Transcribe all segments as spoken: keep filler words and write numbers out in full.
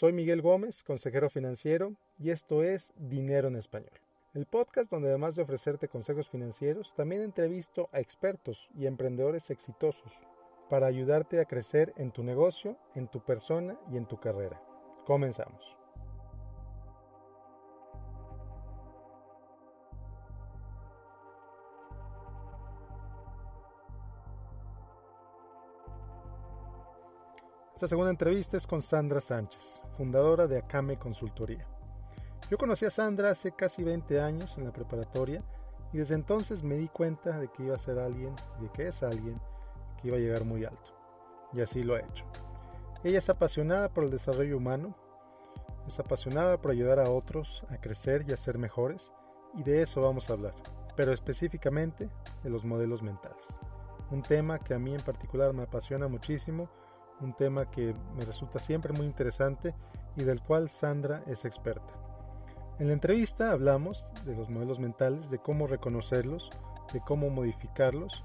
Soy Miguel Gómez, consejero financiero, y esto es Dinero en Español, el podcast donde además de ofrecerte consejos financieros, también entrevisto a expertos y emprendedores exitosos para ayudarte a crecer en tu negocio, en tu persona y en tu carrera. Comenzamos. Esta segunda entrevista es con Sandra Sánchez, fundadora de Akame Consultoría. Yo conocí a Sandra hace casi veinte años en la preparatoria y desde entonces me di cuenta de que iba a ser alguien y de que es alguien que iba a llegar muy alto. Y así lo ha hecho. Ella es apasionada por el desarrollo humano, es apasionada por ayudar a otros a crecer y a ser mejores, y de eso vamos a hablar, pero específicamente de los modelos mentales. Un tema que a mí en particular me apasiona muchísimo, un tema que me resulta siempre muy interesante y del cual Sandra es experta. En la entrevista hablamos de los modelos mentales, de cómo reconocerlos, de cómo modificarlos,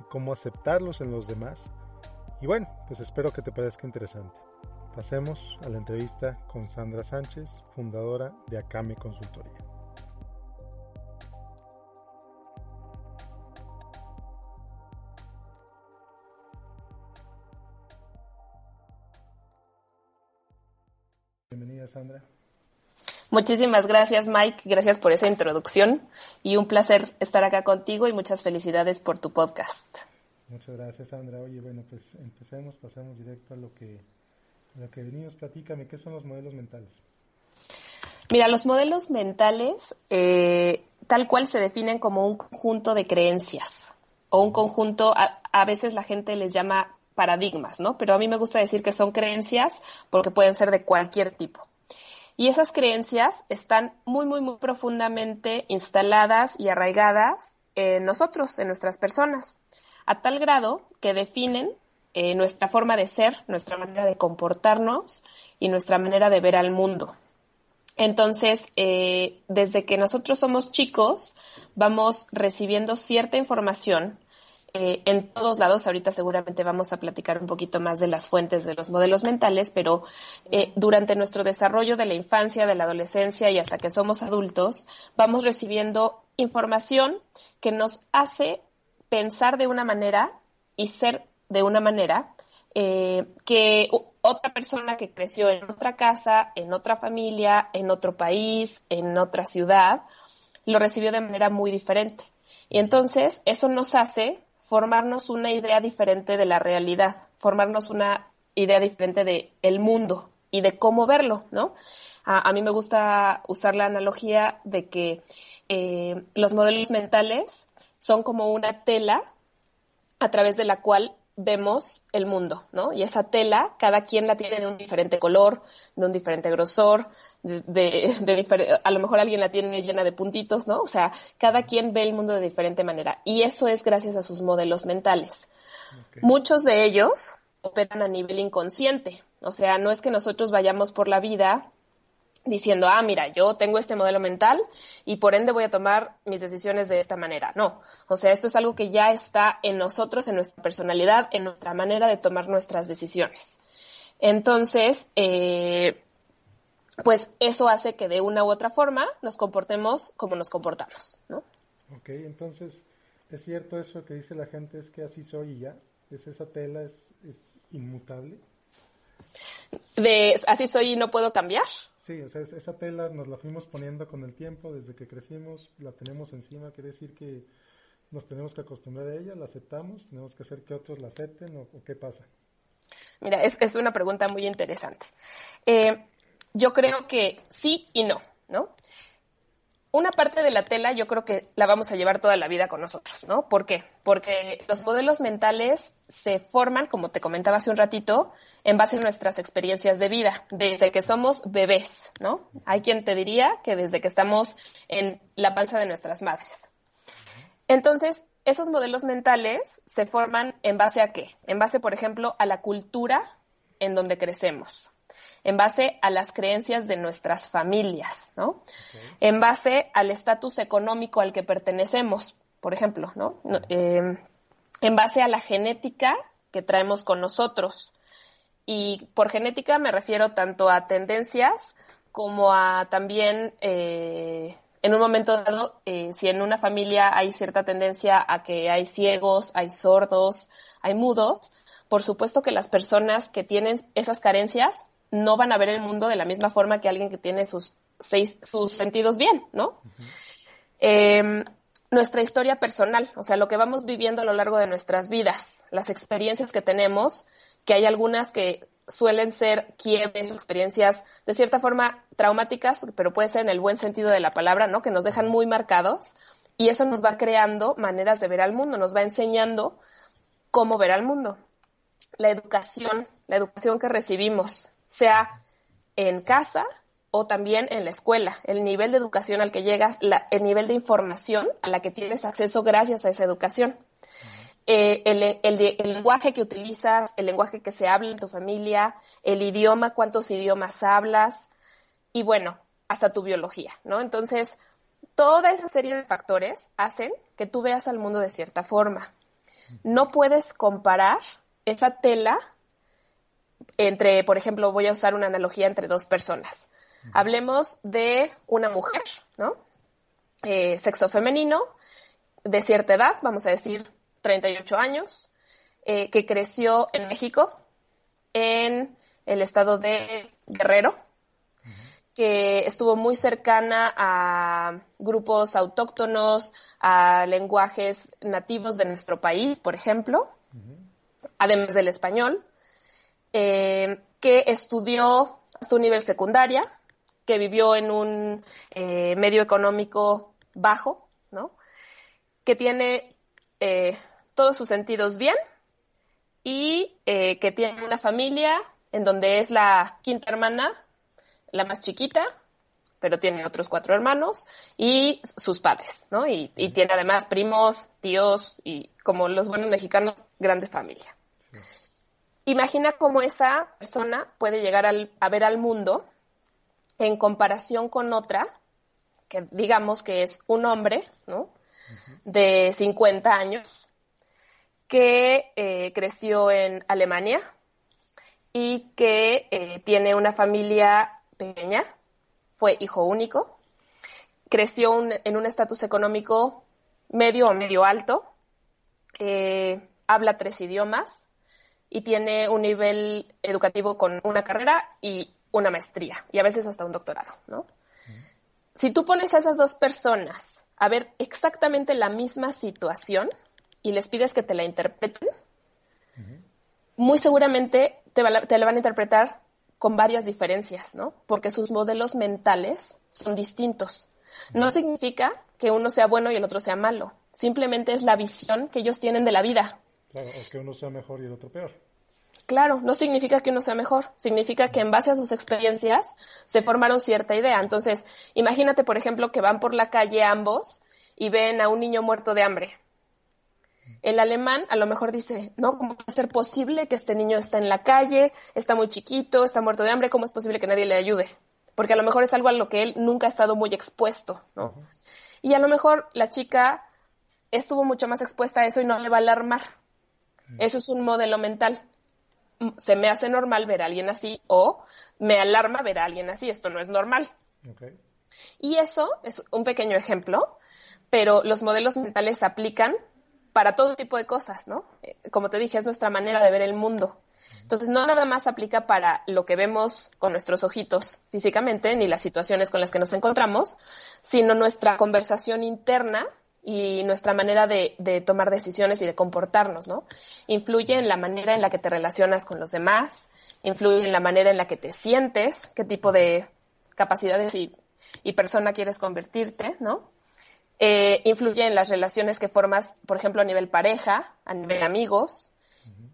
de cómo aceptarlos en los demás. Y bueno, pues espero que te parezca interesante. Pasemos a la entrevista con Sandra Sánchez, fundadora de Akame Consultoría. Bienvenida, Sandra. Muchísimas gracias, Mike. Gracias por esa introducción y un placer estar acá contigo y muchas felicidades por tu podcast. Muchas gracias, Sandra. Oye, bueno, pues empecemos, pasamos directo a lo que, a lo que venimos. Platícame, ¿qué son los modelos mentales? Mira, los modelos mentales eh, tal cual se definen como un conjunto de creencias o un conjunto, a, a veces la gente les llama paradigmas, ¿no? Pero a mí me gusta decir que son creencias porque pueden ser de cualquier tipo. Y esas creencias están muy, muy, muy profundamente instaladas y arraigadas en nosotros, en nuestras personas, a tal grado que definen eh, nuestra forma de ser, nuestra manera de comportarnos y nuestra manera de ver al mundo. Entonces, eh, desde que nosotros somos chicos, vamos recibiendo cierta información Eh, en todos lados. Ahorita seguramente vamos a platicar un poquito más de las fuentes de los modelos mentales, pero eh, durante nuestro desarrollo de la infancia, de la adolescencia y hasta que somos adultos, vamos recibiendo información que nos hace pensar de una manera y ser de una manera eh, que otra persona que creció en otra casa, en otra familia, en otro país, en otra ciudad, lo recibió de manera muy diferente. Y entonces eso nos hace formarnos una idea diferente de la realidad, formarnos una idea diferente de el mundo y de cómo verlo, ¿no? A, a mí me gusta usar la analogía de que eh, los modelos mentales son como una tela a través de la cual vemos el mundo, ¿no? Y esa tela, cada quien la tiene de un diferente color, de un diferente grosor, de, de, de difer- a lo mejor alguien la tiene llena de puntitos, ¿no? O sea, cada quien ve el mundo de diferente manera y eso es gracias a sus modelos mentales. Okay. Muchos de ellos operan a nivel inconsciente, o sea, no es que nosotros vayamos por la vida diciendo, ah, mira, yo tengo este modelo mental y por ende voy a tomar mis decisiones de esta manera. No, o sea, esto es algo que ya está en nosotros, en nuestra personalidad, en nuestra manera de tomar nuestras decisiones. Entonces, eh, pues eso hace que de una u otra forma nos comportemos como nos comportamos, ¿no? Ok, entonces, ¿es cierto eso que dice la gente, es que así soy y ya? ¿Es esa tela, es, es inmutable? De así soy y no puedo cambiar. Sí, o sea, esa tela nos la fuimos poniendo con el tiempo, desde que crecimos la tenemos encima, quiere decir que nos tenemos que acostumbrar a ella, la aceptamos, tenemos que hacer que otros la acepten, o, o qué pasa. Mira, es, es una pregunta muy interesante. Eh, yo creo que sí y no, ¿no? Una parte de la tela yo creo que la vamos a llevar toda la vida con nosotros, ¿no? ¿Por qué? Porque los modelos mentales se forman, como te comentaba hace un ratito, en base a nuestras experiencias de vida, desde que somos bebés, ¿no? Hay quien te diría que desde que estamos en la panza de nuestras madres. Entonces, esos modelos mentales se forman en base a ¿qué? En base, por ejemplo, a la cultura en donde crecemos, en base a las creencias de nuestras familias, ¿no? Okay. En base al estatus económico al que pertenecemos, por ejemplo, ¿no? Eh, en base a la genética que traemos con nosotros, Y por genética me refiero tanto a tendencias como a también, eh, en un momento dado, eh, si en una familia hay cierta tendencia a que hay ciegos, hay sordos, hay mudos, por supuesto que las personas que tienen esas carencias no van a ver el mundo de la misma forma que alguien que tiene sus, seis, sus sentidos bien, ¿no? Uh-huh. Eh, nuestra historia personal, o sea, lo que vamos viviendo a lo largo de nuestras vidas, las experiencias que tenemos, que hay algunas que suelen ser quiebres, experiencias de cierta forma traumáticas, pero puede ser en el buen sentido de la palabra, ¿no? Que nos dejan muy marcados, y eso nos va creando maneras de ver al mundo, nos va enseñando cómo ver al mundo. La educación, la educación que recibimos, sea en casa o también en la escuela, el nivel de educación al que llegas, la, el nivel de información a la que tienes acceso gracias a esa educación. Eh, el, el, el lenguaje que utilizas, el lenguaje que se habla en tu familia, el idioma, cuántos idiomas hablas y, bueno, hasta tu biología, ¿no? Entonces, toda esa serie de factores hacen que tú veas al mundo de cierta forma. No puedes comparar esa tela entre, por ejemplo, voy a usar una analogía entre dos personas. Hablemos de una mujer, ¿no? Eh, sexo femenino, de cierta edad, vamos a decir treinta y ocho años, eh, que creció en México, en el estado de Guerrero, uh-huh. que estuvo muy cercana a grupos autóctonos, a lenguajes nativos de nuestro país, por ejemplo, uh-huh. además del español, eh, que estudió hasta un nivel secundaria, que vivió en un eh, medio económico bajo, ¿no? Que tiene... Eh, todos sus sentidos bien y eh, que tiene una familia en donde es la quinta hermana, la más chiquita, pero tiene otros cuatro hermanos y sus padres, ¿no? Y, y tiene además primos, tíos y, como los buenos mexicanos, grande familia. Imagina cómo esa persona puede llegar al, a ver al mundo en comparación con otra, que digamos que es un hombre, ¿no? de cincuenta años, que eh, creció en Alemania y que eh, tiene una familia pequeña, fue hijo único, creció un, en un estatus económico medio o medio alto, eh, habla tres idiomas y tiene un nivel educativo con una carrera y una maestría, y a veces hasta un doctorado, ¿no? Si tú pones a esas dos personas a ver exactamente la misma situación y les pides que te la interpreten, uh-huh. muy seguramente te, va, te la van a interpretar con varias diferencias, ¿no? Porque sus modelos mentales son distintos. Uh-huh. No significa que uno sea bueno y el otro sea malo. Simplemente es la visión que ellos tienen de la vida. Claro, es que uno sea mejor y el otro peor. Claro, no significa que uno sea mejor, significa que en base a sus experiencias se formaron cierta idea. Entonces, imagínate, por ejemplo, que van por la calle ambos y ven a un niño muerto de hambre. El alemán a lo mejor dice, no, ¿cómo puede ser posible que este niño está en la calle, está muy chiquito, está muerto de hambre? ¿Cómo es posible que nadie le ayude? Porque a lo mejor es algo a lo que él nunca ha estado muy expuesto, ¿no? Uh-huh. Y a lo mejor la chica estuvo mucho más expuesta a eso y no le va a alarmar. Uh-huh. Eso es un modelo mental. Se me hace normal ver a alguien así o me alarma ver a alguien así, esto no es normal. Okay. Y eso es un pequeño ejemplo, pero los modelos mentales se aplican para todo tipo de cosas, ¿no? Como te dije, es nuestra manera de ver el mundo. Entonces, no nada más aplica para lo que vemos con nuestros ojitos físicamente, ni las situaciones con las que nos encontramos, sino nuestra conversación interna y nuestra manera de, de tomar decisiones y de comportarnos, ¿no? Influye en la manera en la que te relacionas con los demás, influye en la manera en la que te sientes, qué tipo de capacidades y, y persona quieres convertirte, ¿no? Eh, influye en las relaciones que formas, por ejemplo, a nivel pareja, a nivel amigos,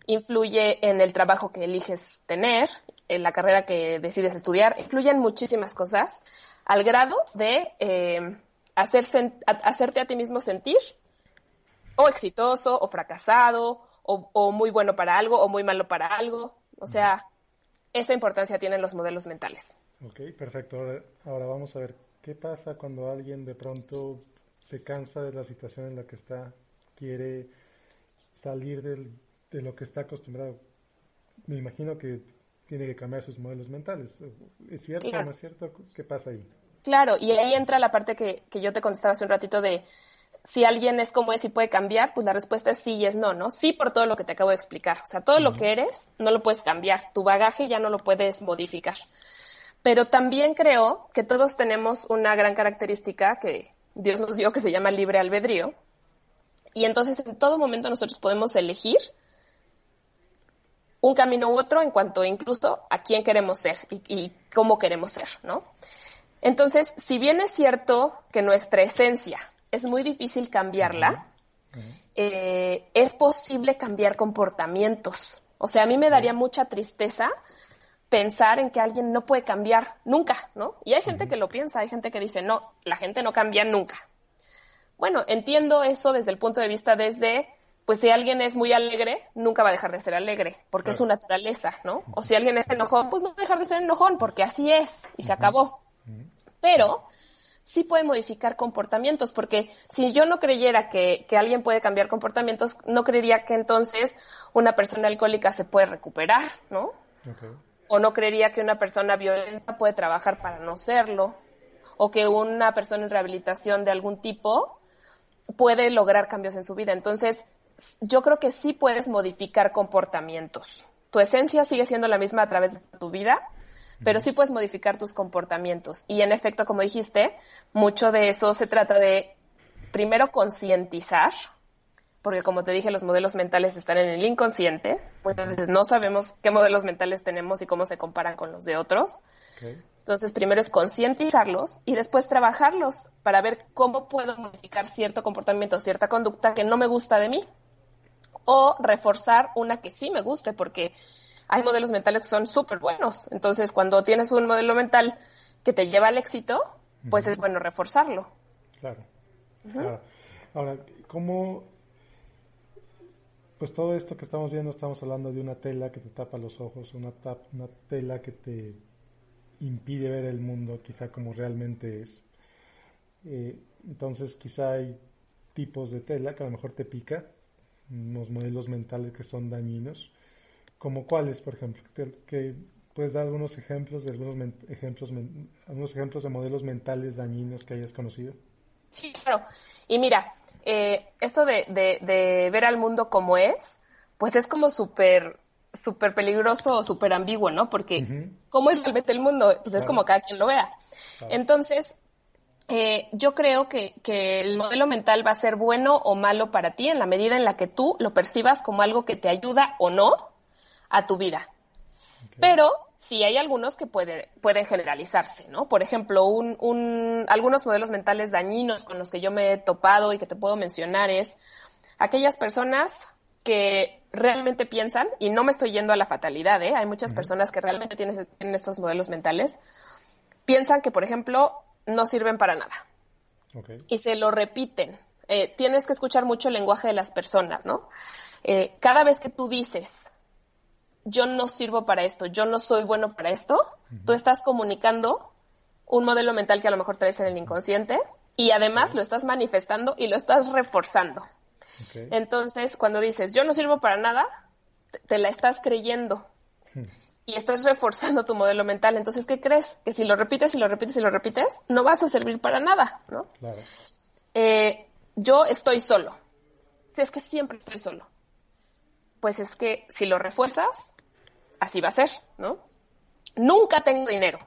influye en el trabajo que eliges tener, en la carrera que decides estudiar, influyen muchísimas cosas, al grado de... Eh, Hacer sen- hacerte a ti mismo sentir o exitoso o fracasado o, o muy bueno para algo o muy malo para algo. O sea, esa importancia tienen los modelos mentales. Ok, perfecto. Ahora, ahora vamos a ver qué pasa cuando alguien de pronto se cansa de la situación en la que está, quiere salir del, de lo que está acostumbrado. Me imagino que tiene que cambiar sus modelos mentales. ¿Es cierto claro. o no es cierto? ¿Qué pasa ahí? Claro, y ahí entra la parte que, que yo te contestaba hace un ratito de si alguien es como es y puede cambiar, pues la respuesta es sí y es no, ¿no? Sí por todo lo que te acabo de explicar. O sea, todo uh-huh. lo que eres no lo puedes cambiar. Tu bagaje ya no lo puedes modificar. Pero también creo que todos tenemos una gran característica que Dios nos dio que se llama libre albedrío. Y entonces en todo momento nosotros podemos elegir un camino u otro en cuanto incluso a quién queremos ser y, y cómo queremos ser, ¿no? Entonces, si bien es cierto que nuestra esencia es muy difícil cambiarla, uh-huh. Uh-huh. Eh, es posible cambiar comportamientos. O sea, a mí me daría mucha tristeza pensar en que alguien no puede cambiar nunca, ¿no? Y hay gente uh-huh. que lo piensa, hay gente que dice, no, la gente no cambia nunca. Bueno, entiendo eso desde el punto de vista desde, pues si alguien es muy alegre, nunca va a dejar de ser alegre, porque claro. es su naturaleza, ¿no? O si alguien es enojón, pues no va a dejar de ser enojón, porque así es, y se acabó. Pero sí puede modificar comportamientos, porque si yo no creyera que, que alguien puede cambiar comportamientos, no creería que entonces una persona alcohólica se puede recuperar, ¿no? Okay. O no creería que una persona violenta puede trabajar para no serlo, o que una persona en rehabilitación de algún tipo puede lograr cambios en su vida. Entonces, yo creo que sí puedes modificar comportamientos. Tu esencia sigue siendo la misma a través de tu vida, pero sí puedes modificar tus comportamientos. Y en efecto, como dijiste, mucho de eso se trata de, primero, concientizar, porque como te dije, los modelos mentales están en el inconsciente. Muchas veces no sabemos qué modelos mentales tenemos y cómo se comparan con los de otros. Okay. Entonces, primero es concientizarlos y después trabajarlos para ver cómo puedo modificar cierto comportamiento, cierta conducta que no me gusta de mí, o reforzar una que sí me guste, porque hay modelos mentales que son súper buenos. Entonces, cuando tienes un modelo mental que te lleva al éxito, pues uh-huh. es bueno reforzarlo. Claro. Uh-huh. Claro. Ahora, ¿cómo? Pues todo esto que estamos viendo, estamos hablando de una tela que te tapa los ojos, una, tap- una tela que te impide ver el mundo quizá como realmente es. Eh, entonces, quizá hay tipos de tela que a lo mejor te pica, unos modelos mentales que son dañinos. ¿Como cuáles, por ejemplo? Que ¿puedes dar algunos ejemplos de algunos men- ejemplos men- algunos ejemplos de modelos mentales dañinos que hayas conocido? Sí, claro. Y mira, eh, esto de, de, de ver al mundo como es, pues es como súper súper peligroso o súper ambiguo, ¿no? Porque uh-huh. ¿cómo es realmente el mundo? Pues claro. es como cada quien lo vea. Claro. Entonces, eh, yo creo que, que el modelo mental va a ser bueno o malo para ti en la medida en la que tú lo percibas como algo que te ayuda o no a tu vida. Okay. Pero sí hay algunos que puede, pueden generalizarse, ¿no? Por ejemplo, un, un, algunos modelos mentales dañinos con los que yo me he topado y que te puedo mencionar es aquellas personas que realmente piensan, y no me estoy yendo a la fatalidad, ¿eh? Hay muchas uh-huh. personas que realmente tienen, tienen estos modelos mentales, piensan que, por ejemplo, no sirven para nada. Okay. Y se lo repiten. Eh, tienes que escuchar mucho el lenguaje de las personas, ¿no? Eh, cada vez que tú dices, yo no sirvo para esto, yo no soy bueno para esto, uh-huh. tú estás comunicando un modelo mental que a lo mejor traes en el inconsciente y además uh-huh. lo estás manifestando y lo estás reforzando. Okay. Entonces, cuando dices, yo no sirvo para nada, te, te la estás creyendo uh-huh. y estás reforzando tu modelo mental. Entonces, ¿qué crees? Que si lo repites y lo repites y lo repites, no vas a servir para nada, ¿no? Claro. Eh, yo estoy solo. Si es que siempre estoy solo. Pues es que si lo refuerzas, así va a ser, ¿no? Nunca tengo dinero.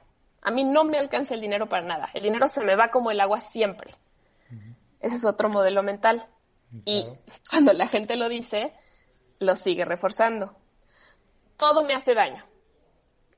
A mí no me alcanza el dinero para nada. El dinero se me va como el agua siempre. Uh-huh. Ese es otro modelo mental. Uh-huh. Y cuando la gente lo dice, lo sigue reforzando. Todo me hace daño.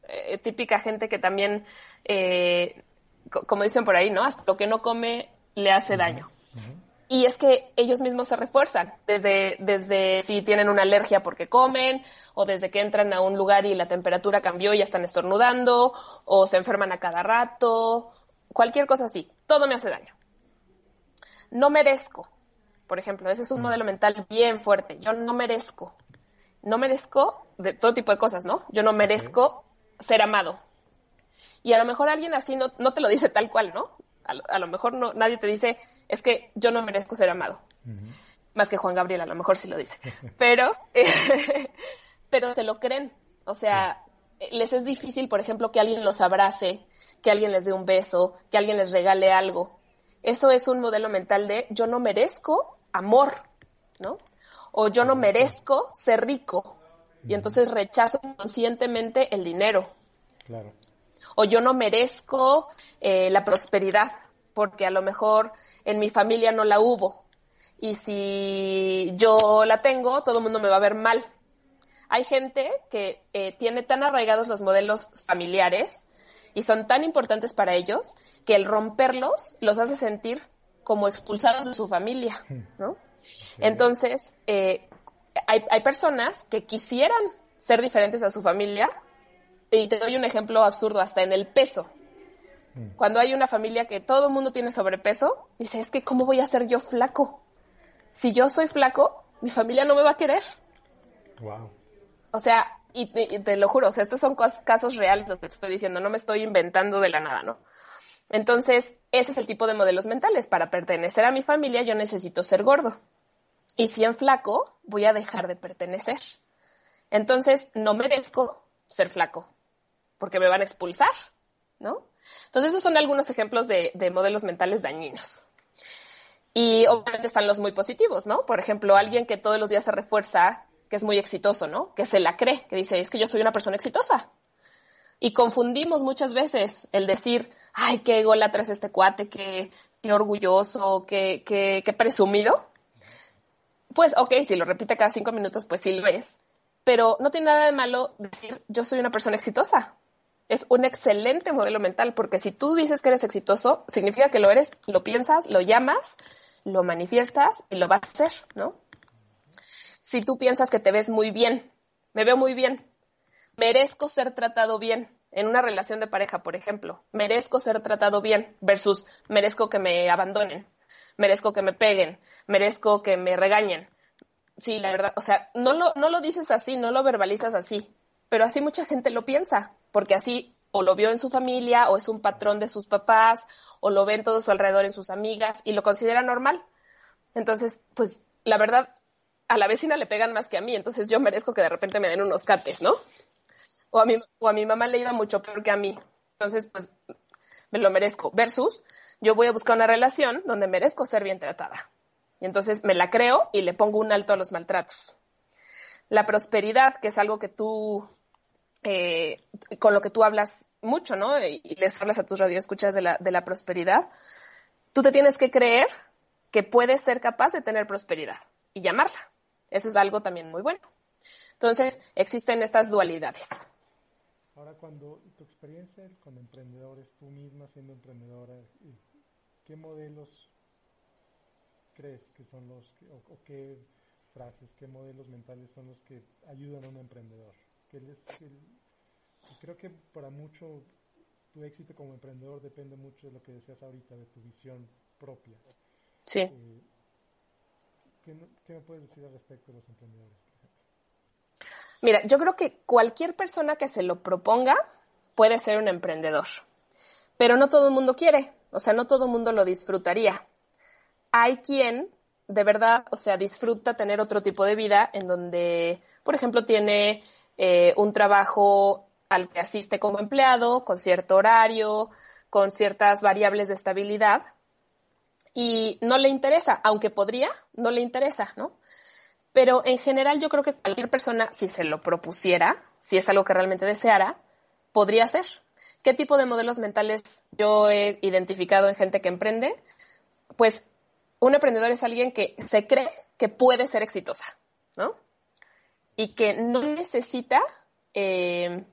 Eh, típica gente que también, eh, co- como dicen por ahí, ¿no? Hasta lo que no come le hace uh-huh. daño. Uh-huh. Y es que ellos mismos se refuerzan, desde, desde si tienen una alergia porque comen, o desde que entran a un lugar y la temperatura cambió y ya están estornudando, o se enferman a cada rato, cualquier cosa así. Todo me hace daño. No merezco, por ejemplo, ese es un modelo mental bien fuerte. Yo no merezco. No merezco de todo tipo de cosas, ¿no? Yo no merezco ser amado. Y a lo mejor alguien así no, no te lo dice tal cual, ¿no? A lo, a lo mejor no, nadie te dice, es que yo no merezco ser amado. Uh-huh. Más que Juan Gabriel, a lo mejor sí lo dice. Pero, eh, pero se lo creen. O sea, les es difícil, por ejemplo, que alguien los abrace, que alguien les dé un beso, que alguien les regale algo. Eso es un modelo mental de yo no merezco amor, ¿no? O yo no merezco ser rico, y entonces rechazo conscientemente el dinero. Claro. O yo no merezco eh, la prosperidad, porque a lo mejor en mi familia no la hubo. Y si yo la tengo, todo el mundo me va a ver mal. Hay gente que eh, tiene tan arraigados los modelos familiares y son tan importantes para ellos que el romperlos los hace sentir como expulsados de su familia, ¿no? Sí. Entonces, eh, hay, hay personas que quisieran ser diferentes a su familia, y te doy un ejemplo absurdo, hasta en el peso. Sí. Cuando hay una familia que todo el mundo tiene sobrepeso, dice, es que ¿cómo voy a ser yo flaco? Si yo soy flaco, mi familia no me va a querer. Wow. O sea, y, y te lo juro, o sea, estos son casos reales los que te estoy diciendo, no me estoy inventando de la nada, ¿no? Entonces, ese es el tipo de modelos mentales. Para pertenecer a mi familia, yo necesito ser gordo. Y si en flaco, voy a dejar de pertenecer. Entonces, no merezco ser flaco, porque me van a expulsar, ¿no? Entonces, esos son algunos ejemplos de, de modelos mentales dañinos. Y obviamente están los muy positivos, ¿no? Por ejemplo, alguien que todos los días se refuerza, que es muy exitoso, ¿no? Que se la cree, que dice, es que yo soy una persona exitosa. Y confundimos muchas veces el decir, ay, qué ególatra es este cuate, qué, qué orgulloso, qué, qué, qué presumido. Pues, ok, si lo repite cada cinco minutos, pues sí lo es. Pero no tiene nada de malo decir, yo soy una persona exitosa. Es un excelente modelo mental, porque si tú dices que eres exitoso, significa que lo eres, lo piensas, lo llamas, lo manifiestas y lo vas a hacer, ¿no? Si tú piensas que te ves muy bien, me veo muy bien, merezco ser tratado bien en una relación de pareja, por ejemplo. Merezco ser tratado bien versus merezco que me abandonen, merezco que me peguen, merezco que me regañen. Sí, la verdad, o sea, no lo, no lo dices así, no lo verbalizas así, pero así mucha gente lo piensa, porque así o lo vio en su familia, o es un patrón de sus papás, o lo ven todo su alrededor en sus amigas y lo considera normal. Entonces, pues, la verdad, a la vecina le pegan más que a mí, entonces yo merezco que de repente me den unos cates, ¿no? O a, mi, o a mi mamá le iba mucho peor que a mí. Entonces, pues, me lo merezco. Versus, yo voy a buscar una relación donde merezco ser bien tratada. Y entonces me la creo y le pongo un alto a los maltratos. La prosperidad, que es algo que tú, eh, con lo que tú hablas mucho, ¿no? Y les hablas a tus radioescuchas de la, de la prosperidad. Tú te tienes que creer que puedes ser capaz de tener prosperidad y llamarla. Eso es algo también muy bueno. Entonces, existen estas dualidades. Ahora, cuando tu experiencia con emprendedores, tú misma siendo emprendedora, ¿qué modelos crees que son los, o, o qué frases, qué modelos mentales son los que ayudan a un emprendedor? Que les, que, creo que para mucho tu éxito como emprendedor depende mucho de lo que decías ahorita, de tu visión propia. Sí. Eh, ¿qué, ¿Qué me puedes decir al respecto de los emprendedores? Mira, yo creo que cualquier persona que se lo proponga puede ser un emprendedor, pero no todo el mundo quiere, o sea, no todo el mundo lo disfrutaría. Hay quien de verdad, o sea, disfruta tener otro tipo de vida en donde, por ejemplo, tiene eh, un trabajo al que asiste como empleado, con cierto horario, con ciertas variables de estabilidad, y no le interesa, aunque podría, no le interesa, ¿no? Pero en general yo creo que cualquier persona, si se lo propusiera, si es algo que realmente deseara, podría ser. ¿Qué tipo de modelos mentales yo he identificado en gente que emprende? Pues un emprendedor es alguien que se cree que puede ser exitosa, ¿no? Y que no necesita eh,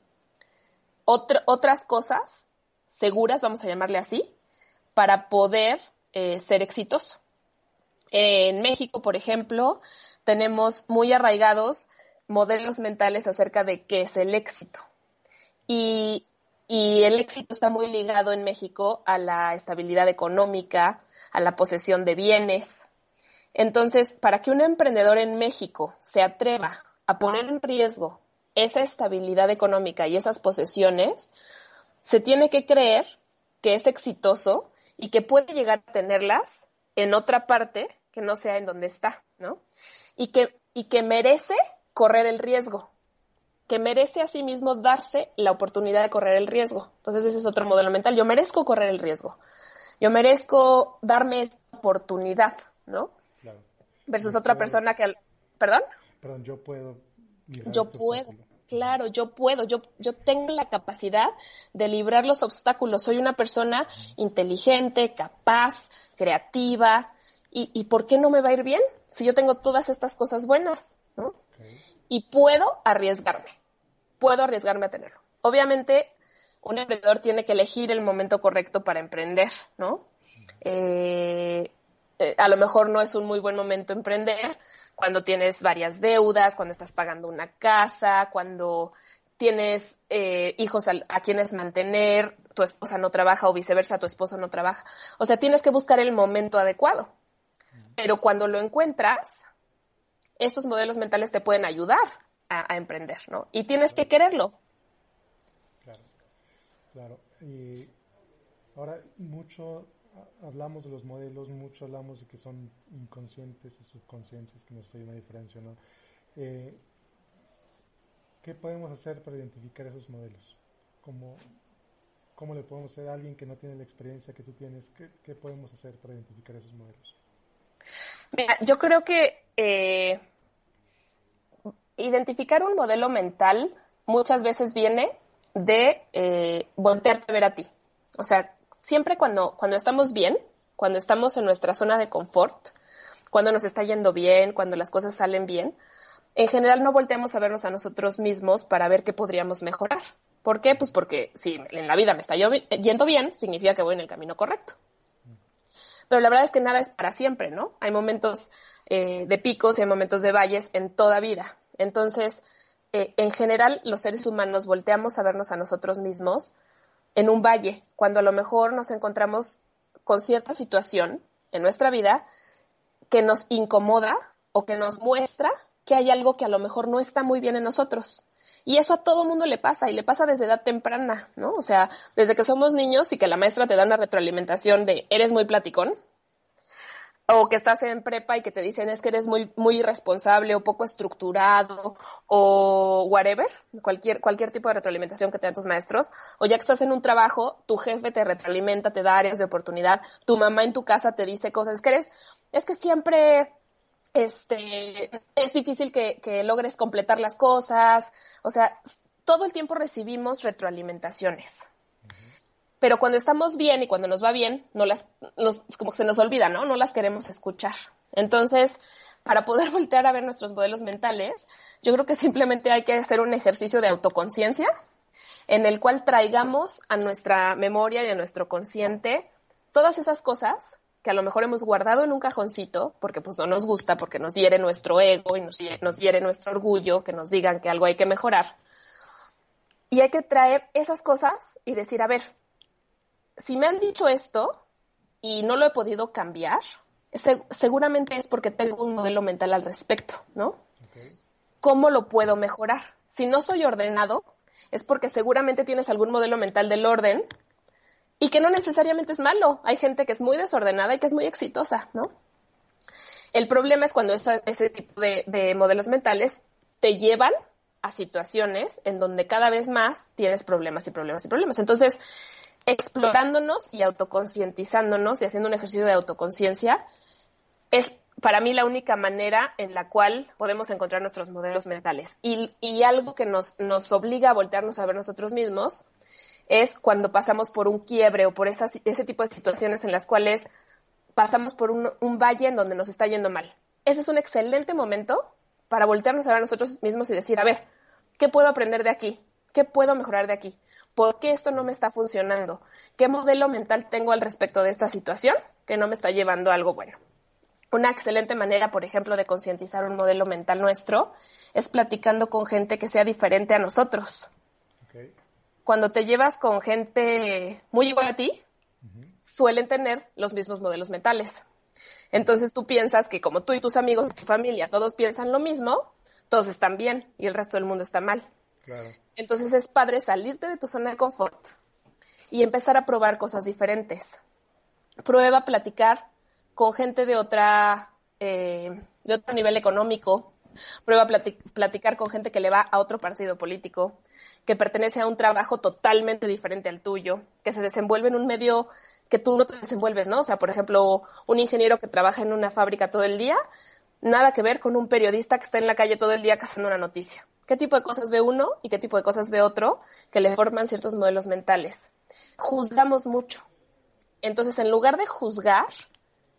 otro, otras cosas seguras, vamos a llamarle así, para poder eh, ser exitoso. En México, por ejemplo, tenemos muy arraigados modelos mentales acerca de qué es el éxito. Y, y el éxito está muy ligado en México a la estabilidad económica, a la posesión de bienes. Entonces, para que un emprendedor en México se atreva a poner en riesgo esa estabilidad económica y esas posesiones, se tiene que creer que es exitoso y que puede llegar a tenerlas en otra parte que no sea en donde está, ¿no? Y que, y que merece correr el riesgo. que merece a sí mismo darse la oportunidad de correr el riesgo. Entonces ese es otro modelo mental. Yo merezco correr el riesgo. Yo merezco darme esta oportunidad, ¿no? Claro. Versus yo otra puedo, persona que... Al... ¿Perdón? Perdón, yo puedo... Yo puedo, claro, yo puedo. Yo, yo tengo la capacidad de librar los obstáculos. Soy una persona inteligente, capaz, creativa. ¿Y, y por qué no me va a ir bien si yo tengo todas estas cosas buenas, ¿no? Okay. Y puedo arriesgarme. Puedo arriesgarme a tenerlo. Obviamente, un emprendedor tiene que elegir el momento correcto para emprender, ¿no? Eh, eh, a lo mejor no es un muy buen momento emprender cuando tienes varias deudas, cuando estás pagando una casa, cuando tienes eh, hijos a, a quienes mantener, tu esposa no trabaja o viceversa, tu esposo no trabaja. O sea, tienes que buscar el momento adecuado. Pero cuando lo encuentras, estos modelos mentales te pueden ayudar a, a emprender, ¿no? Y tienes que quererlo. Claro, y ahora mucho hablamos de los modelos, mucho hablamos de que son inconscientes o subconscientes, que nos hay una diferencia, ¿no? Eh, ¿Qué podemos hacer para identificar esos modelos? ¿Cómo, cómo le podemos hacer a alguien que no tiene la experiencia que tú tienes? ¿Qué, qué podemos hacer para identificar esos modelos? Mira, yo creo que eh, identificar un modelo mental muchas veces viene de eh, voltearte a ver a ti. O sea, siempre cuando, cuando estamos bien, cuando estamos en nuestra zona de confort, cuando nos está yendo bien, cuando las cosas salen bien, en general no volteamos a vernos a nosotros mismos para ver qué podríamos mejorar. ¿Por qué? Pues porque si en la vida me está yendo bien, significa que voy en el camino correcto. Pero la verdad es que nada es para siempre, ¿no? Hay momentos eh, de picos y hay momentos de valles en toda vida. Entonces, Eh, en general, los seres humanos volteamos a vernos a nosotros mismos en un valle, cuando a lo mejor nos encontramos con cierta situación en nuestra vida que nos incomoda o que nos muestra que hay algo que a lo mejor no está muy bien en nosotros. Y eso a todo mundo le pasa, y le pasa desde edad temprana, ¿no? O sea, desde que somos niños y que la maestra te da una retroalimentación de eres muy platicón, o que estás en prepa y que te dicen es que eres muy muy irresponsable o poco estructurado o whatever, cualquier cualquier tipo de retroalimentación que te dan tus maestros, o ya que estás en un trabajo, tu jefe te retroalimenta, te da áreas de oportunidad, tu mamá en tu casa te dice cosas, que eres, es que siempre este es difícil que, que logres completar las cosas, o sea, todo el tiempo recibimos retroalimentaciones. Pero cuando estamos bien y cuando nos va bien, no las, nos, como que se nos olvida, ¿no? No las queremos escuchar. Entonces, para poder voltear a ver nuestros modelos mentales, yo creo que simplemente hay que hacer un ejercicio de autoconciencia en el cual traigamos a nuestra memoria y a nuestro consciente todas esas cosas que a lo mejor hemos guardado en un cajoncito porque pues no nos gusta, porque nos hiere nuestro ego y nos hiere, nos hiere nuestro orgullo, que nos digan que algo hay que mejorar. Y hay que traer esas cosas y decir, a ver, si me han dicho esto y no lo he podido cambiar, se- seguramente es porque tengo un modelo mental al respecto, ¿no? Okay. ¿Cómo lo puedo mejorar? Si no soy ordenado, es porque seguramente tienes algún modelo mental del orden y que no necesariamente es malo. Hay gente que es muy desordenada y que es muy exitosa, ¿no? El problema es cuando esa, ese tipo de, de modelos mentales te llevan a situaciones en donde cada vez más tienes problemas y problemas y problemas. Entonces, explorándonos y autoconcientizándonos y haciendo un ejercicio de autoconciencia es para mí la única manera en la cual podemos encontrar nuestros modelos mentales. Y, y algo que nos, nos obliga a voltearnos a ver nosotros mismos es cuando pasamos por un quiebre o por esas, ese tipo de situaciones en las cuales pasamos por un, un valle en donde nos está yendo mal. Ese es un excelente momento para voltearnos a ver nosotros mismos y decir, a ver, ¿qué puedo aprender de aquí? ¿Qué puedo mejorar de aquí? ¿Por qué esto no me está funcionando? ¿Qué modelo mental tengo al respecto de esta situación que no me está llevando a algo bueno? Una excelente manera, por ejemplo, de concientizar un modelo mental nuestro es platicando con gente que sea diferente a nosotros. Okay. Cuando te llevas con gente muy igual a ti, uh-huh, suelen tener los mismos modelos mentales. Entonces tú piensas que como tú y tus amigos, tu familia, todos piensan lo mismo, todos están bien y el resto del mundo está mal. Claro. Entonces es padre salirte de tu zona de confort y empezar a probar cosas diferentes. Prueba platicar con gente de otra eh, de otro nivel económico, prueba a platic- platicar con gente que le va a otro partido político, que pertenece a un trabajo totalmente diferente al tuyo, que se desenvuelve en un medio que tú no te desenvuelves, ¿no? O sea, por ejemplo, un ingeniero que trabaja en una fábrica todo el día, nada que ver con un periodista que está en la calle todo el día cazando una noticia. ¿Qué tipo de cosas ve uno y qué tipo de cosas ve otro que le forman ciertos modelos mentales? Juzgamos mucho. Entonces, en lugar de juzgar,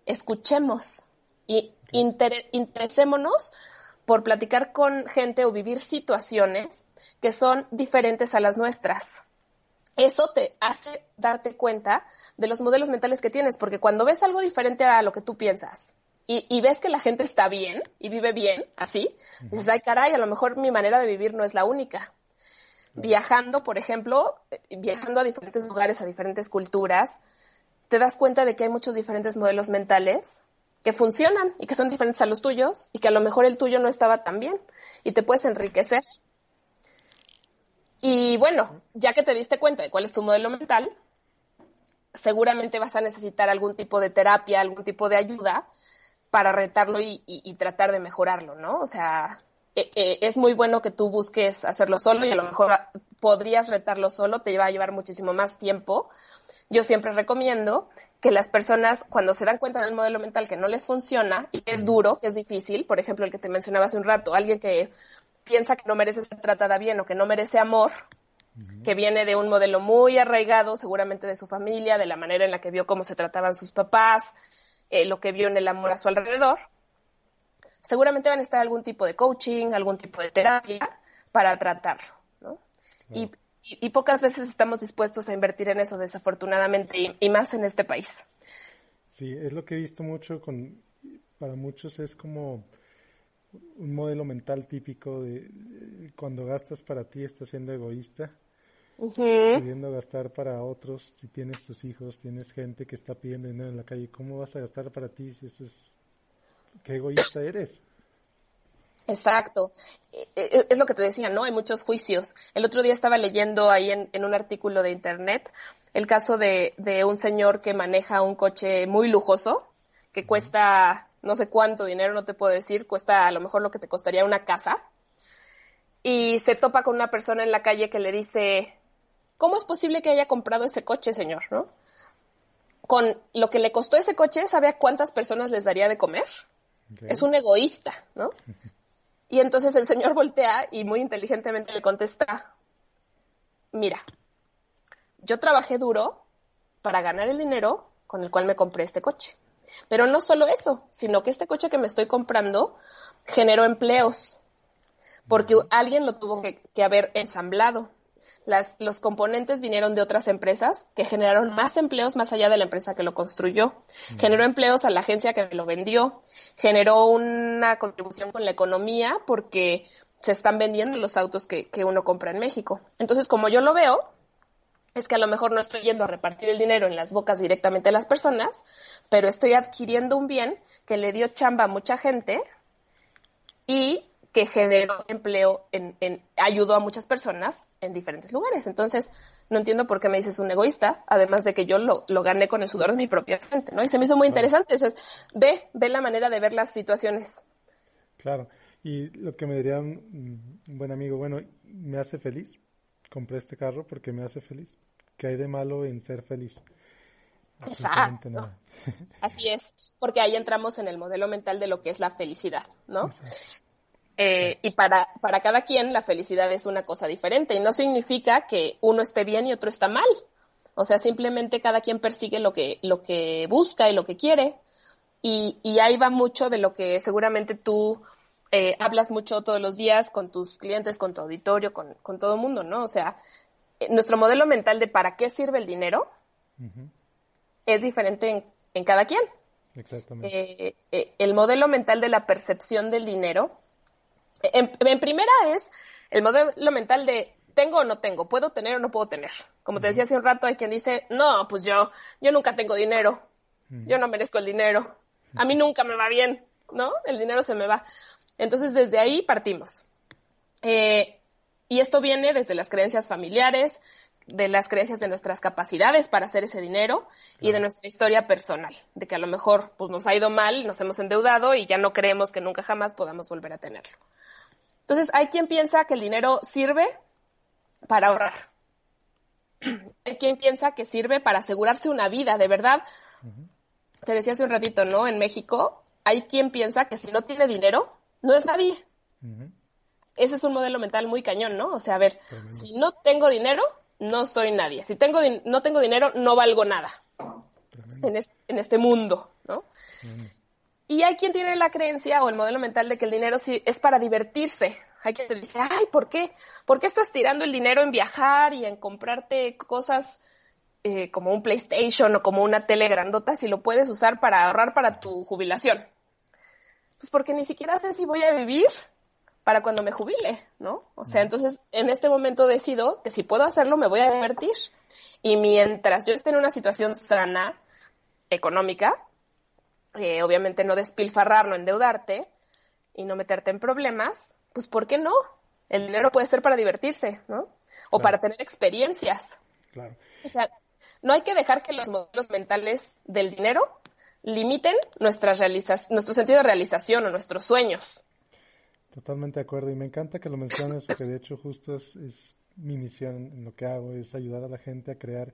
escuchemos y inter- interesémonos por platicar con gente o vivir situaciones que son diferentes a las nuestras. Eso te hace darte cuenta de los modelos mentales que tienes, porque cuando ves algo diferente a lo que tú piensas y, y ves que la gente está bien y vive bien, así, dices, ay, caray, a lo mejor mi manera de vivir no es la única. Viajando, por ejemplo, viajando a diferentes lugares, a diferentes culturas, te das cuenta de que hay muchos diferentes modelos mentales que funcionan y que son diferentes a los tuyos y que a lo mejor el tuyo no estaba tan bien y te puedes enriquecer. Y bueno, ya que te diste cuenta de cuál es tu modelo mental, seguramente vas a necesitar algún tipo de terapia, algún tipo de ayuda para retarlo y, y, y tratar de mejorarlo, ¿no? O sea, eh, eh, es muy bueno que tú busques hacerlo solo y a lo mejor podrías retarlo solo, te va a llevar muchísimo más tiempo. Yo siempre recomiendo que las personas, cuando se dan cuenta del modelo mental que no les funciona y que es duro, que es difícil, por ejemplo, el que te mencionaba hace un rato, alguien que piensa que no merece ser tratada bien o que no merece amor, uh-huh. que viene de un modelo muy arraigado, seguramente de su familia, de la manera en la que vio cómo se trataban sus papás, eh, lo que vio en el amor a su alrededor, seguramente van a estar algún tipo de coaching, algún tipo de terapia para tratarlo, ¿no? Uh-huh. Y, y, y pocas veces estamos dispuestos a invertir en eso, desafortunadamente, y, y más en este país. Sí, es lo que he visto mucho con, para muchos es como un modelo mental típico de cuando gastas para ti estás siendo egoísta, uh-huh. pudiendo gastar para otros. Si tienes tus hijos, tienes gente que está pidiendo dinero en la calle, ¿cómo vas a gastar para ti si eso es qué egoísta eres? Exacto, es lo que te decía, ¿no? Hay muchos juicios. El otro día estaba leyendo ahí en, en un artículo de internet el caso de, de un señor que maneja un coche muy lujoso que uh-huh. cuesta no sé cuánto dinero, no te puedo decir, cuesta a lo mejor lo que te costaría una casa. Y se topa con una persona en la calle que le dice, ¿cómo es posible que haya comprado ese coche, señor? ¿No? Con lo que le costó ese coche, ¿sabe a cuántas personas les daría de comer? Okay. Es un egoísta, ¿no? Y entonces el señor voltea y muy inteligentemente le contesta, mira, yo trabajé duro para ganar el dinero con el cual me compré este coche. Pero no solo eso, sino que este coche que me estoy comprando generó empleos, porque alguien lo tuvo que, que haber ensamblado. Las, los componentes vinieron de otras empresas que generaron más empleos más allá de la empresa que lo construyó. Generó empleos a la agencia que lo vendió, generó una contribución con la economía porque se están vendiendo los autos que, que uno compra en México. Entonces, como yo lo veo, es que a lo mejor no estoy yendo a repartir el dinero en las bocas directamente a las personas, pero estoy adquiriendo un bien que le dio chamba a mucha gente y que generó empleo, en, en, ayudó a muchas personas en diferentes lugares. Entonces, no entiendo por qué me dices un egoísta, además de que yo lo, lo gané con el sudor de mi propia frente, ¿no? Y se me hizo muy interesante. Entonces, ve, ve la manera de ver las situaciones. Claro. Y lo que me diría un, un buen amigo, bueno, me hace feliz. Compré este carro porque me hace feliz. ¿Qué hay de malo en ser feliz? Exacto. Nada. Así es, porque ahí entramos en el modelo mental de lo que es la felicidad, ¿no? Eh, y para, para cada quien la felicidad es una cosa diferente y no significa que uno esté bien y otro está mal. O sea, simplemente cada quien persigue lo que, lo que busca y lo que quiere. Y, y ahí va mucho de lo que seguramente tú... Eh, hablas mucho todos los días con tus clientes, con tu auditorio, con, con todo el mundo, ¿no? O sea, eh, nuestro modelo mental de para qué sirve el dinero uh-huh. es diferente en, en cada quien. Exactamente. Eh, eh, el modelo mental de la percepción del dinero, en, en primera es el modelo mental de tengo o no tengo, puedo tener o no puedo tener. Como uh-huh. te decía hace un rato, hay quien dice, no, pues yo, yo nunca tengo dinero, uh-huh. yo no merezco el dinero, a mí nunca me va bien, ¿no? El dinero se me va. Entonces, desde ahí partimos. Eh, y esto viene desde las creencias familiares, de las creencias de nuestras capacidades para hacer ese dinero y de nuestra historia personal, de que a lo mejor pues nos ha ido mal, nos hemos endeudado y ya no creemos que nunca jamás podamos volver a tenerlo. Entonces, hay quien piensa que el dinero sirve para ahorrar. Hay quien piensa que sirve para asegurarse una vida, de verdad. Uh-huh. Te decía hace un ratito, ¿no? En México hay quien piensa que si no tiene dinero, no es nadie. Uh-huh. Ese es un modelo mental muy cañón, ¿no? O sea, a ver, uh-huh. si no tengo dinero, no soy nadie. Si tengo din- no tengo dinero, no valgo nada en, es- en este mundo, ¿no? Mm. Y hay quien tiene la creencia o el modelo mental de que el dinero sí es para divertirse. Hay quien te dice, ay, ¿por qué? ¿Por qué estás tirando el dinero en viajar y en comprarte cosas eh, como un PlayStation o como una tele grandota si lo puedes usar para ahorrar para tu jubilación? Pues porque ni siquiera sé si voy a vivir para cuando me jubile, ¿no? O sea, entonces, en este momento decido que si puedo hacerlo, me voy a divertir. Y mientras yo esté en una situación sana, económica, eh, obviamente no despilfarrar, no endeudarte y no meterte en problemas, pues ¿por qué no? El dinero puede ser para divertirse, ¿no? O claro. para tener experiencias. Claro. O sea, no hay que dejar que los modelos mentales del dinero limiten nuestras realiza- nuestro sentido de realización o nuestros sueños. Totalmente de acuerdo, y me encanta que lo menciones porque de hecho justo es, es mi misión en lo que hago, es ayudar a la gente a crear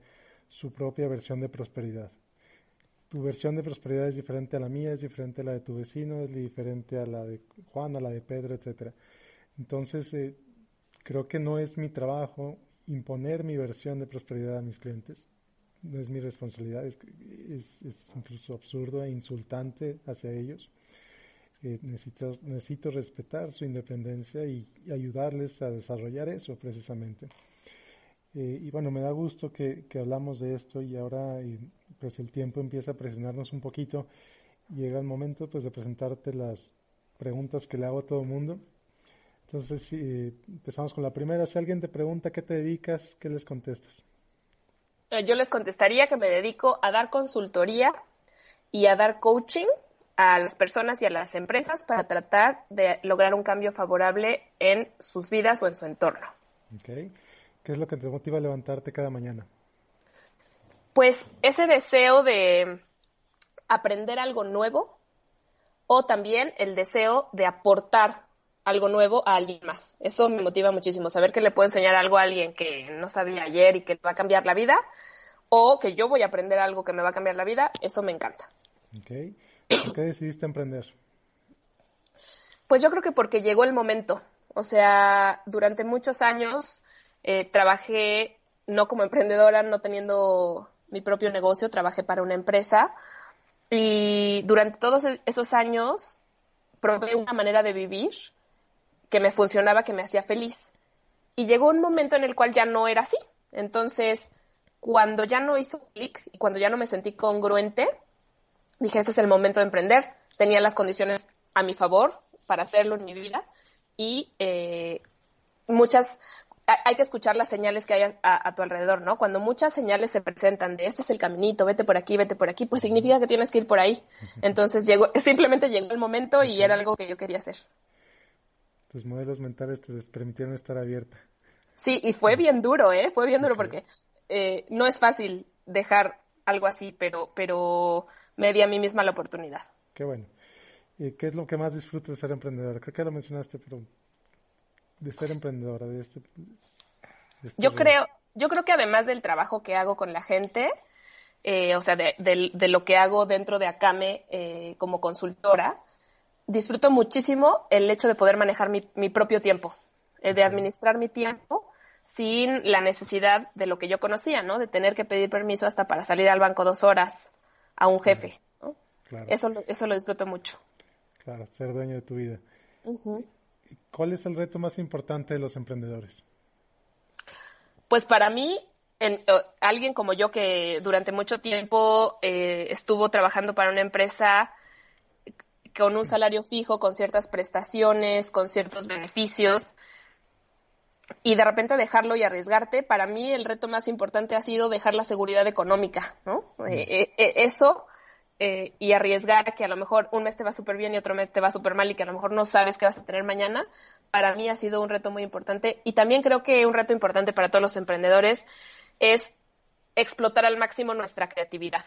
su propia versión de prosperidad. Tu versión de prosperidad es diferente a la mía, es diferente a la de tu vecino, es diferente a la de Juan, a la de Pedro, etcétera. Entonces, eh, creo que no es mi trabajo imponer mi versión de prosperidad a mis clientes. No es mi responsabilidad, es, es, es incluso absurdo e insultante hacia ellos. Eh, necesito, necesito respetar su independencia y, y ayudarles a desarrollar eso precisamente. Eh, y bueno, me da gusto que, que hablamos de esto y ahora eh, pues el tiempo empieza a presionarnos un poquito. Llega el momento pues de presentarte las preguntas que le hago a todo el mundo. Entonces, eh, empezamos con la primera. Si alguien te pregunta qué te dedicas, ¿qué les contestas? Yo les contestaría que me dedico a dar consultoría y a dar coaching a las personas y a las empresas para tratar de lograr un cambio favorable en sus vidas o en su entorno. Okay. ¿Qué es lo que te motiva a levantarte cada mañana? Pues ese deseo de aprender algo nuevo o también el deseo de aportar algo nuevo a alguien más. Eso me motiva muchísimo, saber que le puedo enseñar algo a alguien que no sabía ayer y que va a cambiar la vida o que yo voy a aprender algo que me va a cambiar la vida, eso me encanta. Okay. ¿Por qué decidiste emprender? Pues yo creo que porque llegó el momento. O sea, durante muchos años eh, trabajé no como emprendedora, no teniendo mi propio negocio, trabajé para una empresa y durante todos esos años probé una manera de vivir que me funcionaba, que me hacía feliz. Y llegó un momento en el cual ya no era así. Entonces, cuando ya no hizo clic y cuando ya no me sentí congruente, dije, este es el momento de emprender. Tenía las condiciones a mi favor para hacerlo en mi vida. Y eh, muchas, hay que escuchar las señales que hay a, a tu alrededor, ¿no? Cuando muchas señales se presentan de este es el caminito, vete por aquí, vete por aquí, pues significa que tienes que ir por ahí. Entonces llegó, simplemente llegó el momento y era algo que yo quería hacer. Tus modelos mentales te permitieron estar abierta. Sí, y fue bien duro, ¿eh? Fue bien duro porque eh, no es fácil dejar algo así, pero... pero me di a mí misma la oportunidad. Qué bueno. ¿Qué es lo que más disfrutas de ser emprendedora? Creo que lo mencionaste, pero de ser emprendedora, de este... De este yo, creo, yo creo que además del trabajo que hago con la gente, eh, o sea, de, de, de lo que hago dentro de Akame eh, como consultora, disfruto muchísimo el hecho de poder manejar mi, mi propio tiempo, eh, de administrar mi tiempo sin la necesidad de lo que yo conocía, ¿no? De tener que pedir permiso hasta para salir al banco dos horas, a un jefe, ¿no? Claro. Eso, eso lo disfruto mucho. Claro, ser dueño de tu vida. Uh-huh. ¿Cuál es el reto más importante de los emprendedores? Pues para mí, en, o, alguien como yo que durante mucho tiempo eh, estuvo trabajando para una empresa con un salario fijo, con ciertas prestaciones, con ciertos beneficios, y de repente dejarlo y arriesgarte, para mí el reto más importante ha sido dejar la seguridad económica, ¿no? Eh, eh, eso eh, y arriesgar que a lo mejor un mes te va súper bien y otro mes te va súper mal y que a lo mejor no sabes qué vas a tener mañana, para mí ha sido un reto muy importante y también creo que un reto importante para todos los emprendedores es explotar al máximo nuestra creatividad.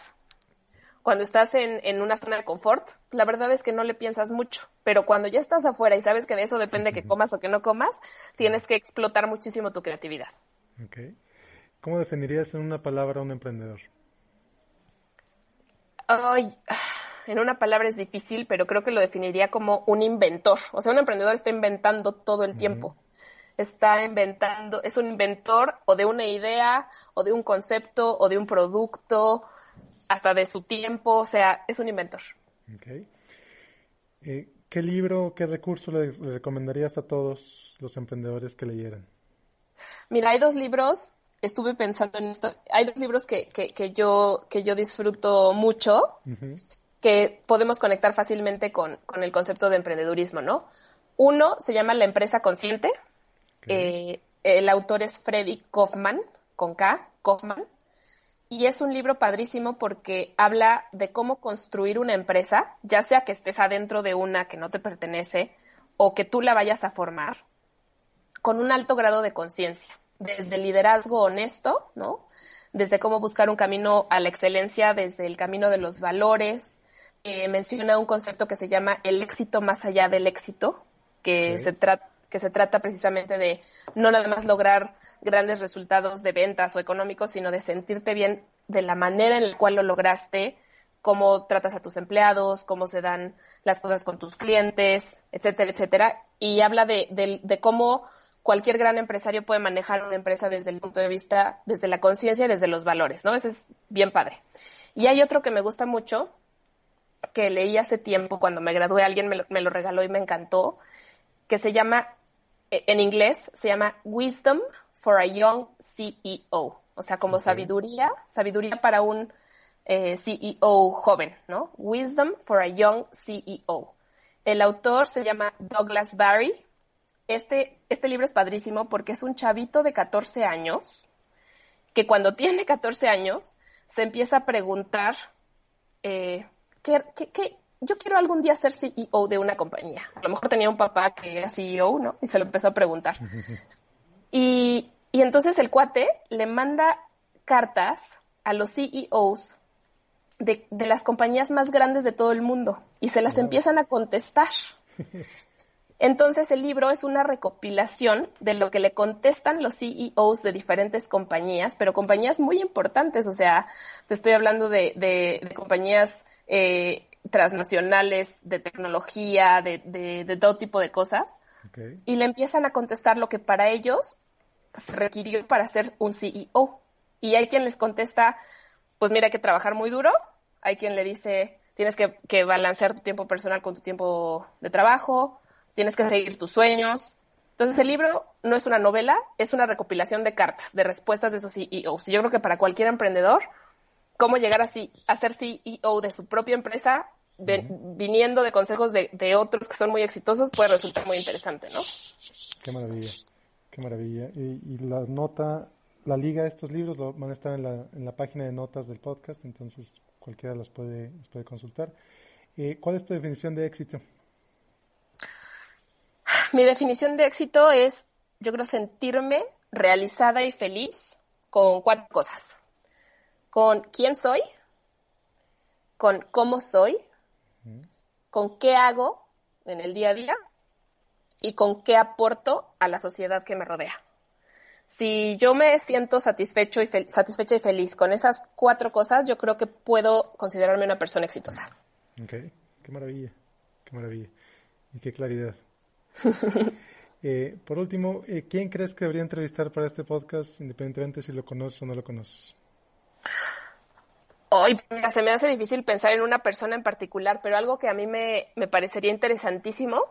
Cuando estás en, en una zona de confort, la verdad es que no le piensas mucho, pero cuando ya estás afuera y sabes que de eso depende que comas o que no comas, tienes que explotar muchísimo tu creatividad. Okay. ¿Cómo definirías en una palabra a un emprendedor? Ay, en una palabra es difícil, pero creo que lo definiría como un inventor. O sea, un emprendedor está inventando todo el uh-huh. tiempo. Está inventando, es un inventor o de una idea, o de un concepto, o de un producto, hasta de su tiempo. O sea, es un inventor. Okay. Eh, ¿Qué libro, qué recurso le, le recomendarías a todos los emprendedores que leyeran? Mira, hay dos libros, estuve pensando en esto, hay dos libros que, que, que, yo, que yo disfruto mucho, uh-huh. que podemos conectar fácilmente con, con el concepto de emprendedurismo, ¿no? Uno se llama La empresa consciente, okay. eh, el autor es Freddy Kaufman, con K, Kaufman, y es un libro padrísimo porque habla de cómo construir una empresa, ya sea que estés adentro de una que no te pertenece o que tú la vayas a formar, con un alto grado de conciencia, desde el liderazgo honesto, ¿no? Desde cómo buscar un camino a la excelencia, desde el camino de los valores. Eh, menciona un concepto que se llama el éxito más allá del éxito, que, okay. se tra- que se trata precisamente de no nada más lograr grandes resultados de ventas o económicos, sino de sentirte bien de la manera en la cual lo lograste, cómo tratas a tus empleados, cómo se dan las cosas con tus clientes, etcétera, etcétera. Y habla de, de, de cómo cualquier gran empresario puede manejar una empresa desde el punto de vista, desde la conciencia y desde los valores, ¿no? Eso es bien padre. Y hay otro que me gusta mucho, que leí hace tiempo cuando me gradué, alguien me lo, me lo regaló y me encantó, que se llama, en inglés, se llama Wisdom for a Young C E O. O sea, como okay. sabiduría, sabiduría para un eh, C E O joven, ¿no? Wisdom for a Young C E O. El autor se llama Douglas Barry. Este, este libro es padrísimo porque es un chavito de catorce años que cuando tiene catorce años se empieza a preguntar eh, ¿qué, qué, qué? Yo quiero algún día ser C E O de una compañía. A lo mejor tenía un papá que era C E O, ¿no? Y se lo empezó a preguntar. Y, y entonces el cuate le manda cartas a los C E Os de, de las compañías más grandes de todo el mundo y se las empiezan a contestar. Entonces, el libro es una recopilación de lo que le contestan los C E Os de diferentes compañías, pero compañías muy importantes. O sea, te estoy hablando de, de, de compañías eh, transnacionales, de tecnología, de, de, de todo tipo de cosas. Okay. Y le empiezan a contestar lo que para ellos se requirió para ser un C E O. Y hay quien les contesta, pues mira, hay que trabajar muy duro. Hay quien le dice, tienes que, que balancear tu tiempo personal con tu tiempo de trabajo. Tienes que seguir tus sueños. Entonces, el libro no es una novela, es una recopilación de cartas, de respuestas de esos C E Os. Y yo creo que para cualquier emprendedor, cómo llegar a, C- a ser C E O de su propia empresa, de, uh-huh. viniendo de consejos de, de otros que son muy exitosos, puede resultar muy interesante, ¿no? Qué maravilla, qué maravilla. Y, y la nota, la liga de estos libros lo, van a estar en la, en la página de notas del podcast, entonces cualquiera los puede, los puede consultar. Eh, ¿Cuál es tu definición de éxito? Mi definición de éxito es, yo creo, sentirme realizada y feliz con cuatro cosas. Con quién soy, con cómo soy, con qué hago en el día a día y con qué aporto a la sociedad que me rodea. Si yo me siento satisfecho y fel- satisfecha y feliz con esas cuatro cosas, yo creo que puedo considerarme una persona exitosa. Ok, qué maravilla, qué maravilla y qué claridad. Eh, por último, eh, ¿quién crees que debería entrevistar para este podcast, independientemente si lo conoces o no lo conoces? Ay, mira, se me hace difícil pensar en una persona en particular, pero algo que a mí me, me parecería interesantísimo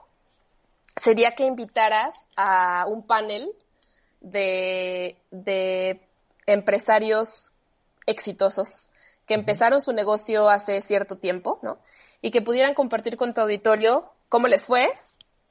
sería que invitaras a un panel de, de empresarios exitosos que empezaron su negocio hace cierto tiempo, ¿no? Y que pudieran compartir con tu auditorio cómo les fue.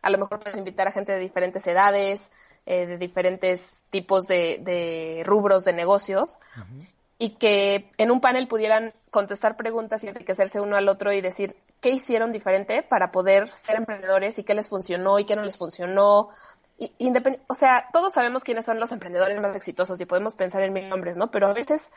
A lo mejor puedes invitar a gente de diferentes edades, eh, de diferentes tipos de, de rubros de negocios, uh-huh. y que en un panel pudieran contestar preguntas y enriquecerse uno al otro y decir qué hicieron diferente para poder ser emprendedores y qué les funcionó y qué no les funcionó, Independ- o sea, todos sabemos quiénes son los emprendedores más exitosos y podemos pensar en mil nombres, ¿no? Pero a veces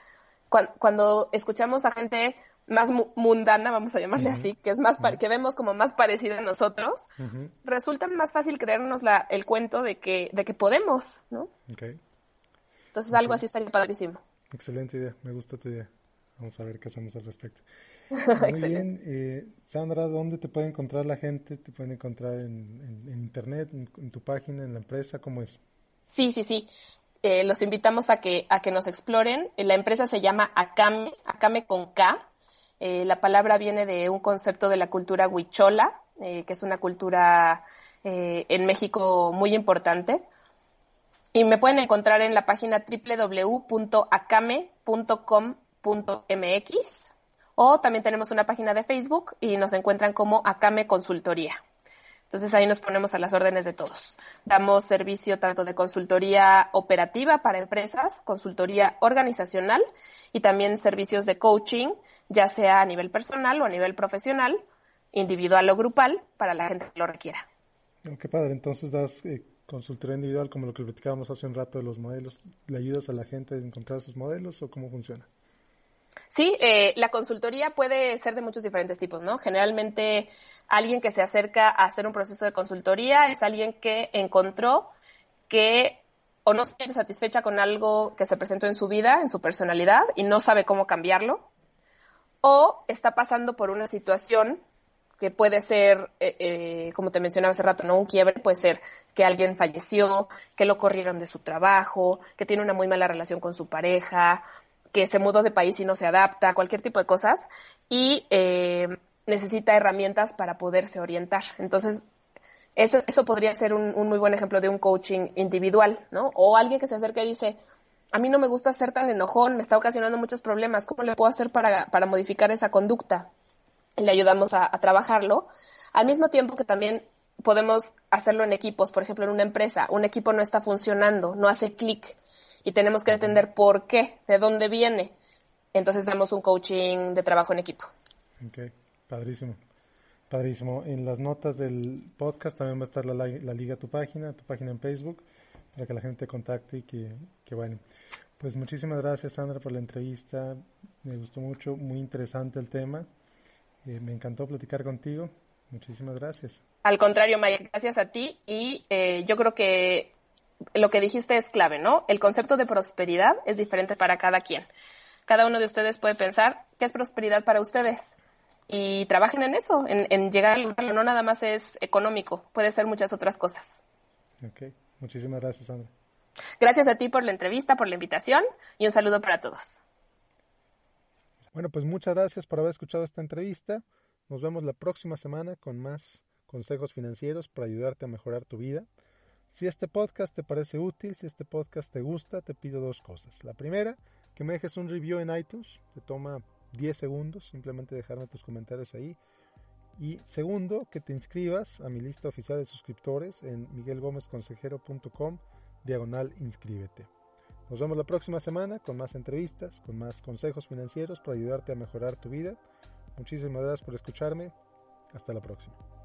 cu- cuando escuchamos a gente más mu- mundana, vamos a llamarle uh-huh. así, que es más par- que vemos como más parecida a nosotros, uh-huh. resulta más fácil creernos la- el cuento de que de que podemos, ¿no? Okay. Entonces algo okay. así estaría padrísimo. Excelente idea, me gusta tu idea. Vamos a ver qué hacemos al respecto. Muy bien, eh, Sandra, ¿dónde te puede encontrar la gente? ¿Te pueden encontrar en, en, en internet, en, en tu página, en la empresa? ¿Cómo es? Sí, sí, sí. Eh, los invitamos a que a que nos exploren. La empresa se llama Akame, Akame con K. Eh, la palabra viene de un concepto de la cultura huichola, eh, que es una cultura eh, en México muy importante. Y me pueden encontrar en la página doble u doble u doble u punto akame punto com punto m x. O también tenemos una página de Facebook y nos encuentran como Akame Consultoría. Entonces ahí nos ponemos a las órdenes de todos. Damos servicio tanto de consultoría operativa para empresas, consultoría organizacional y también servicios de coaching, ya sea a nivel personal o a nivel profesional, individual o grupal, para la gente que lo requiera. Qué padre, entonces das eh, consultoría individual, como lo que platicábamos hace un rato de los modelos. ¿Le ayudas a la gente a encontrar sus modelos o cómo funciona? Sí, eh, la consultoría puede ser de muchos diferentes tipos, ¿no? Generalmente alguien que se acerca a hacer un proceso de consultoría es alguien que encontró que o no se siente satisfecha con algo que se presentó en su vida, en su personalidad, y no sabe cómo cambiarlo, o está pasando por una situación que puede ser, eh, eh, como te mencionaba hace rato, ¿no? Un quiebre, puede ser que alguien falleció, que lo corrieron de su trabajo, que tiene una muy mala relación con su pareja, que se mudó de país y no se adapta, cualquier tipo de cosas, y eh, necesita herramientas para poderse orientar. Entonces, eso, eso podría ser un, un muy buen ejemplo de un coaching individual, ¿no? O alguien que se acerca y dice, a mí no me gusta ser tan enojón, me está ocasionando muchos problemas, ¿cómo le puedo hacer para, para modificar esa conducta? Y le ayudamos a, a trabajarlo. Al mismo tiempo que también podemos hacerlo en equipos, por ejemplo, en una empresa. Un equipo no está funcionando, no hace clic, y tenemos que entender por qué, de dónde viene. Entonces damos un coaching de trabajo en equipo. Ok, padrísimo. Padrísimo. En las notas del podcast también va a estar la, la liga a tu página, tu página en Facebook, para que la gente te contacte y que, que bueno. Pues muchísimas gracias, Sandra, por la entrevista. Me gustó mucho, muy interesante el tema. Eh, me encantó platicar contigo. Muchísimas gracias. Al contrario, Mike, gracias a ti. Y eh, yo creo que lo que dijiste es clave, ¿no? El concepto de prosperidad es diferente para cada quien. Cada uno de ustedes puede pensar qué es prosperidad para ustedes y trabajen en eso, en, en llegar al lugar. No nada más es económico, puede ser muchas otras cosas. Ok, muchísimas gracias, Sandra. Gracias a ti por la entrevista, por la invitación y un saludo para todos. Bueno, pues muchas gracias por haber escuchado esta entrevista. Nos vemos la próxima semana con más consejos financieros para ayudarte a mejorar tu vida. Si este podcast te parece útil, si este podcast te gusta, te pido dos cosas. La primera, que me dejes un review en iTunes, te toma diez segundos, simplemente dejarme tus comentarios ahí. Y segundo, que te inscribas a mi lista oficial de suscriptores en miguelgomezconsejero.com diagonal inscríbete. Nos vemos la próxima semana con más entrevistas, con más consejos financieros para ayudarte a mejorar tu vida. Muchísimas gracias por escucharme. Hasta la próxima.